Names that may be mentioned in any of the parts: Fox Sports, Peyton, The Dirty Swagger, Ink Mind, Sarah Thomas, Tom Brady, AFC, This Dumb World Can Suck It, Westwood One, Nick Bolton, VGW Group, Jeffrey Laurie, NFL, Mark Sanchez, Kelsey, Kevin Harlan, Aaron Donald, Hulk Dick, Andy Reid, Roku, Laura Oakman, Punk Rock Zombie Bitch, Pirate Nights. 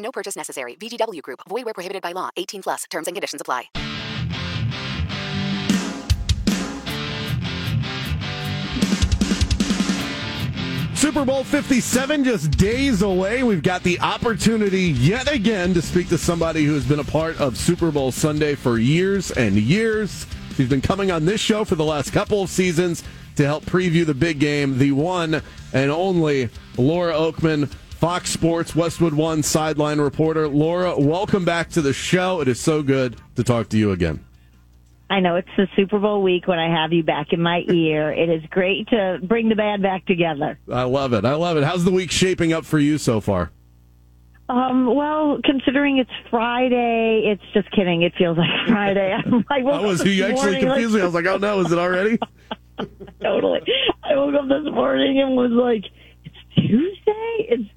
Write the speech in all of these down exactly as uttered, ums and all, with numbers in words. No purchase necessary. V G W Group. Void where prohibited by law. eighteen plus. Terms and conditions apply. Super Bowl fifty-seven just days away. We've got the opportunity yet again to speak to somebody who has been a part of Super Bowl Sunday for years and years. She's been coming on this show for the last couple of seasons to help preview the big game. The one and only Laura Oakman, Fox Sports, Westwood One sideline reporter. Laura, welcome back to the show. It is so good to talk to you again. I know it's the Super Bowl week when I have you back in my ear. It is great to bring the band back together. I love it. I love it. How's the week shaping up for you so far? Um, well, considering it's Friday, it's just kidding. It feels like Friday. I'm like, well, oh, was you actually confused me? I was like, oh no, is it already? Totally. I woke up this morning and was like, Tuesday? It's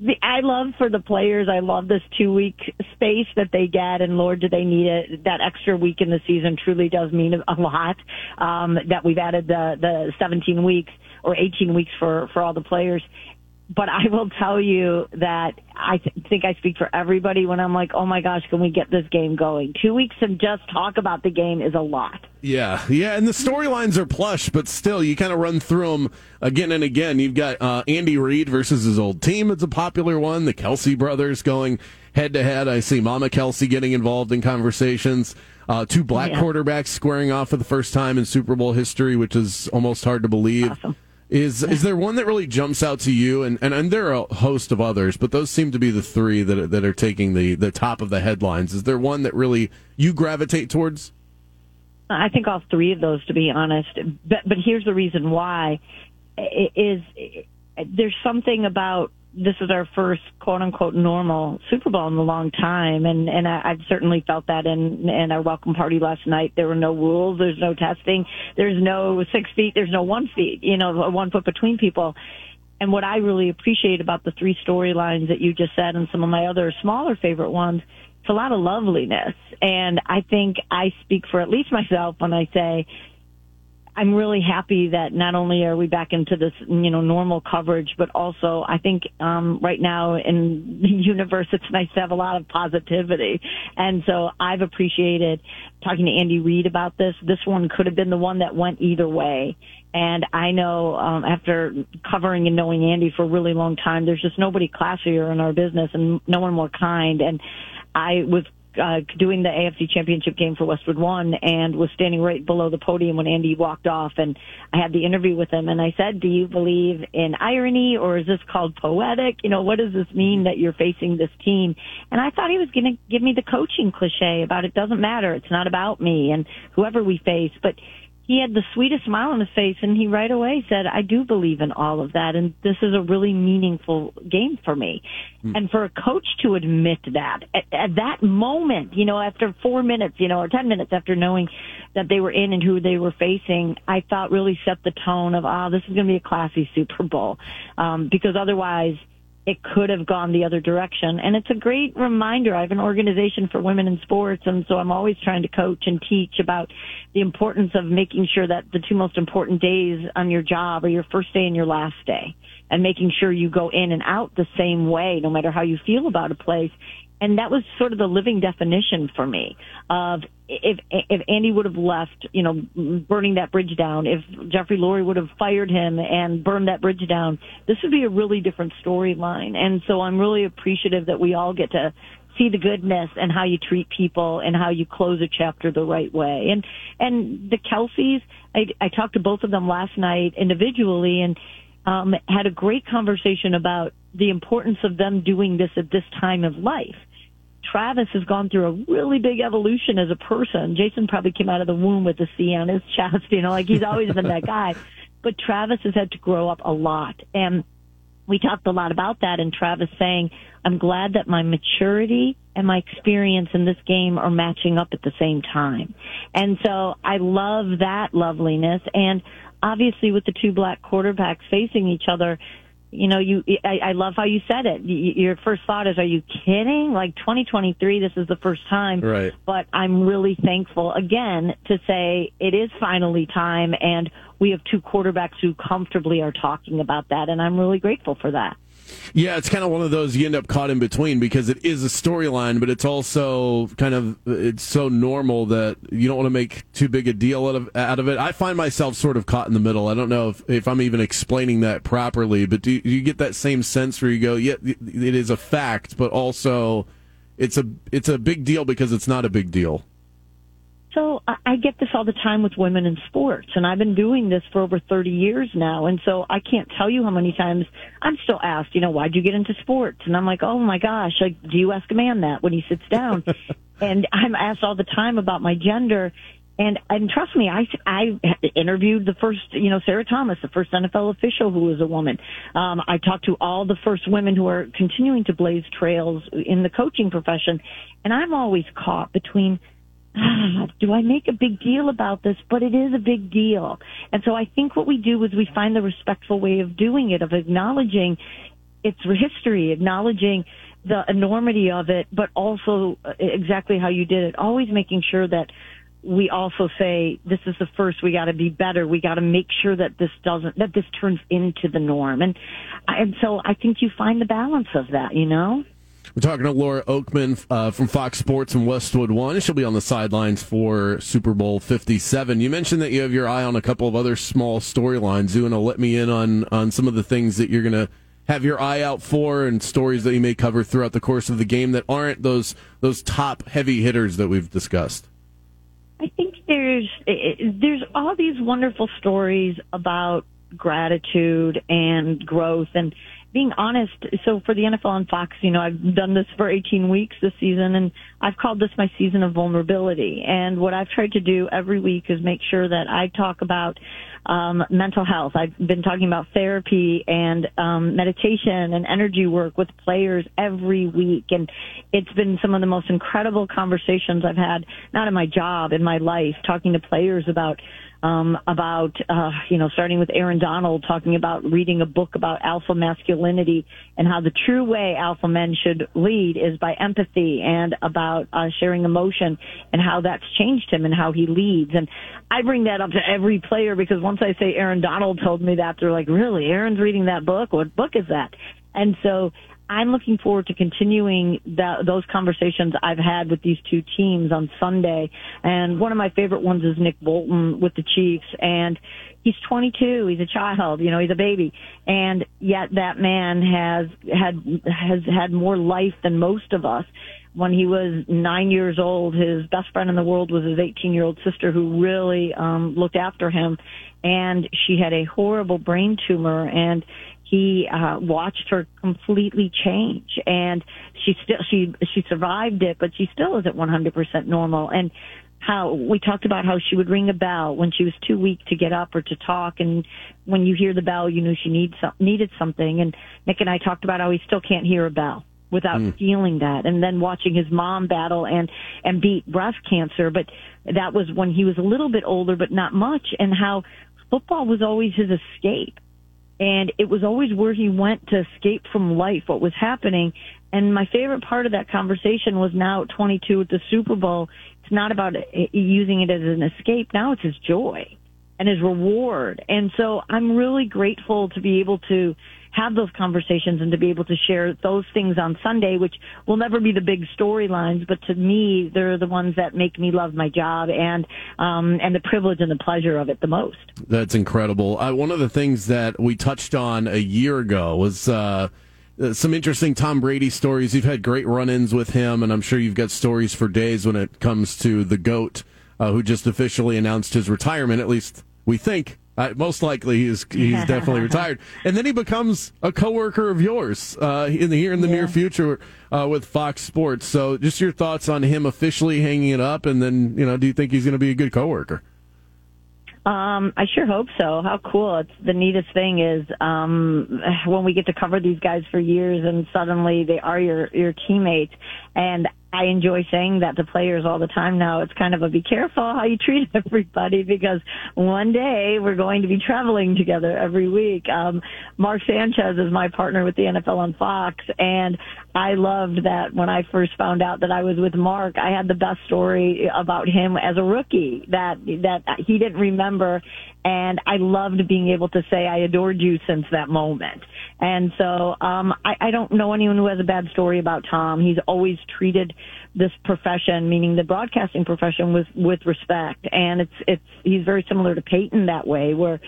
the, I love for the players, I love this two-week space that they get, and Lord, do they need it. That extra week in the season truly does mean a lot, um, that we've added the, the seventeen weeks or eighteen weeks for, for all the players. But I will tell you that I th- think I speak for everybody when I'm like, oh, my gosh, can we get this game going? Two weeks of just talk about the game is a lot. Yeah, yeah, and the storylines are plush, but still, you kind of run through them again and again. You've got uh, Andy Reid versus his old team. It's a popular one. The Kelsey brothers going head-to-head. I see Mama Kelsey getting involved in conversations. Uh, two black yeah. quarterbacks squaring off for the first time in Super Bowl history, which is almost hard to believe. Awesome. Is is there one that really jumps out to you? And, and, and there are a host of others, but those seem to be the three that, that are taking the, the top of the headlines. Is there one that really you gravitate towards? I think all three of those, to be honest. But, but here's the reason why. It is it, there's something about this is our first, quote-unquote, normal Super Bowl in a long time, and, and I, I've certainly felt that in, in our welcome party last night. There were no rules. There's no testing. There's no six feet. There's no one feet, you know, one foot between people. And what I really appreciate about the three storylines that you just said and some of my other smaller favorite ones, it's a lot of loveliness. And I think I speak for at least myself when I say I'm really happy that not only are we back into this, you know, normal coverage, but also I think um, right now in the universe, it's nice to have a lot of positivity. And so I've appreciated talking to Andy Reid about this. This one could have been the one that went either way. And I know um, after covering and knowing Andy for a really long time, there's just nobody classier in our business and no one more kind. And I was Uh, doing the A F C Championship game for Westwood One and was standing right below the podium when Andy walked off, and I had the interview with him, and I said, do you believe in irony, or is this called poetic? You know, what does this mean that you're facing this team? And I thought he was going to give me the coaching cliche about it doesn't matter, it's not about me and whoever we face, but he had the sweetest smile on his face, and he right away said, I do believe in all of that, and this is a really meaningful game for me. Mm. And for a coach to admit that at, at that moment, you know, after four minutes, you know, or ten minutes after knowing that they were in and who they were facing, I thought really set the tone of, ah, oh, this is going to be a classy Super Bowl, um, because otherwise it could have gone the other direction. And it's a great reminder. I have an organization for women in sports, and so I'm always trying to coach and teach about the importance of making sure that the two most important days on your job are your first day and your last day, and making sure you go in and out the same way, no matter how you feel about a place. And that was sort of the living definition for me of if if Andy would have left, you know, burning that bridge down, if Jeffrey Laurie would have fired him and burned that bridge down, this would be a really different storyline. And so I'm really appreciative that we all get to see the goodness and how you treat people and how you close a chapter the right way. And and the Kelseys, I, I talked to both of them last night individually and um, had a great conversation about the importance of them doing this at this time of life. Travis has gone through a really big evolution as a person. Jason probably came out of the womb with a C on his chest, you know, like he's always been that guy. But Travis has had to grow up a lot. And we talked a lot about that, and Travis saying, I'm glad that my maturity and my experience in this game are matching up at the same time. And so I love that loveliness. And obviously with the two black quarterbacks facing each other, you know, you I, I love how you said it. Your first thought is, are you kidding? Like twenty twenty-three, this is the first time. Right. But I'm really thankful, again, to say it is finally time, and we have two quarterbacks who comfortably are talking about that, and I'm really grateful for that. Yeah, it's kind of one of those you end up caught in between, because it is a storyline, but it's also kind of, it's so normal that you don't want to make too big a deal out of, out of it. I find myself sort of caught in the middle. I don't know if, if I'm even explaining that properly, but do you, do you get that same sense where you go, yeah, it is a fact, but also it's a it's a big deal because it's not a big deal? So I get this all the time with women in sports, and I've been doing this for over thirty years now, and so I can't tell you how many times I'm still asked, you know, why'd you get into sports? And I'm like, oh, my gosh, like, do you ask a man that when he sits down? And I'm asked all the time about my gender, and and trust me, I, I interviewed the first, you know, Sarah Thomas, the first N F L official who was a woman. Um, I talked to all the first women who are continuing to blaze trails in the coaching profession, and I'm always caught between, do I make a big deal about this? But it is a big deal. And so I think what we do is we find the respectful way of doing it, of acknowledging its history, acknowledging the enormity of it, but also exactly how you did it, always making sure that we also say, this is the first, we got to be better, we got to make sure that this doesn't, that this turns into the norm. And, and so I think you find the balance of that, you know? We're talking to Laura Oakman uh, from Fox Sports and Westwood One. She'll be on the sidelines for Super Bowl fifty-seven. You mentioned that you have your eye on a couple of other small storylines. You want to let me in on, on some of the things that you're going to have your eye out for, and stories that you may cover throughout the course of the game that aren't those those top heavy hitters that we've discussed? I think there's there's all these wonderful stories about gratitude and growth and being honest. So for the N F L on Fox, you know, I've done this for eighteen weeks this season, and I've called this my season of vulnerability. And what I've tried to do every week is make sure that I talk about um, mental health. I've been talking about therapy and um, meditation and energy work with players every week. And it's been some of the most incredible conversations I've had, not in my job, in my life, talking to players about Um, about, uh, you know, starting with Aaron Donald talking about reading a book about alpha masculinity and how the true way alpha men should lead is by empathy, and about uh, sharing emotion and how that's changed him and how he leads. And I bring that up to every player, because once I say Aaron Donald told me that, they're like, really? Aaron's reading that book? What book is that? And so I'm looking forward to continuing that, those conversations I've had with these two teams on Sunday. And one of my favorite ones is Nick Bolton with the Chiefs. And he's twenty-two. He's a child. You know, he's a baby. And yet that man has had, has had more life than most of us. When he was nine years old, his best friend in the world was his eighteen-year-old sister, who really um, looked after him. And she had a horrible brain tumor, and he uh, watched her completely change, and she still she she survived it, but she still isn't one hundred percent normal. And how we talked about how she would ring a bell when she was too weak to get up or to talk, and when you hear the bell, you knew she need some, needed something. And Nick and I talked about how he still can't hear a bell without mm. feeling that, and then watching his mom battle and and beat breast cancer, but that was when he was a little bit older, but not much. And how football was always his escape. And it was always where he went to escape from life, what was happening. And my favorite part of that conversation was, now at twenty-two at the Super Bowl, it's not about using it as an escape. Now it's his joy and his reward. And so I'm really grateful to be able to have those conversations and to be able to share those things on Sunday, which will never be the big storylines, but to me, they're the ones that make me love my job and um, and the privilege and the pleasure of it the most. That's incredible. Uh, one of the things that we touched on a year ago was uh, some interesting Tom Brady stories. You've had great run-ins with him, and I'm sure you've got stories for days when it comes to the GOAT, uh, who just officially announced his retirement, at least we think. Uh, most likely, he's he's definitely retired, and then he becomes a coworker of yours uh, in the here in the yeah. near future uh, with Fox Sports. So, just your thoughts on him officially hanging it up, and then, you know, do you think he's going to be a good coworker? Um, I sure hope so. How cool. It's the neatest thing is um, when we get to cover these guys for years and suddenly they are your, your teammates. And I enjoy saying that to players all the time now. It's kind of a be careful how you treat everybody because one day we're going to be traveling together every week. Um, Mark Sanchez is my partner with the N F L on Fox, and I loved that when I first found out that I was with Mark, I had the best story about him as a rookie that that he didn't remember, and I loved being able to say I adored you since that moment. And so um, I, I don't know anyone who has a bad story about Tom. He's always treated this profession, meaning the broadcasting profession, with, with respect. And it's it's he's very similar to Peyton that way, where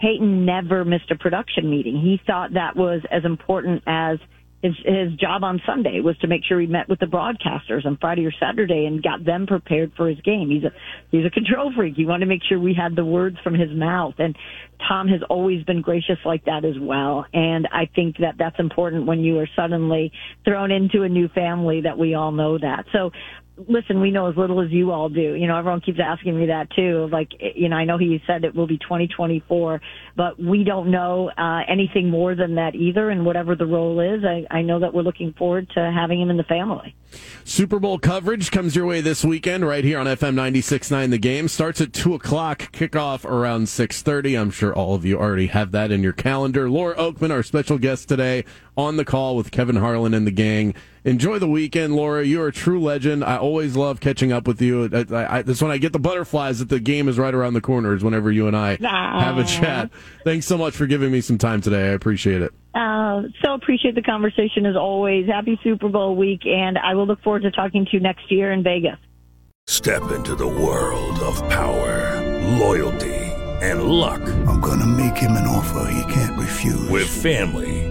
Peyton never missed a production meeting. He thought that was as important as his, his job on Sunday was to make sure he met with the broadcasters on Friday or Saturday and got them prepared for his game. He's a he's a control freak. He wanted to make sure we had the words from his mouth. And Tom has always been gracious like that as well. And I think that that's important when you are suddenly thrown into a new family that we all know that. So, listen, we know as little as you all do. You know, everyone keeps asking me that, too. Like, you know, I know he said it will be twenty twenty-four, but we don't know uh, anything more than that either. And whatever the role is, I, I know that we're looking forward to having him in the family. Super Bowl coverage comes your way this weekend right here on F M ninety-six point nine. The Game starts at two o'clock, kickoff around six thirty. I'm sure all of you already have that in your calendar. Laura Oakman, our special guest today, on the call with Kevin Harlan and the gang. Enjoy the weekend, Laura. You're a true legend. I always love catching up with you. I, I, I, that's when I get the butterflies that the game is right around the corner is whenever you and I Aww. Have a chat. Thanks so much for giving me some time today. I appreciate it. Uh, so appreciate the conversation as always. Happy Super Bowl week, and I will look forward to talking to you next year in Vegas. Step into the world of power, loyalty, and luck. I'm going to make him an offer he can't refuse. With family,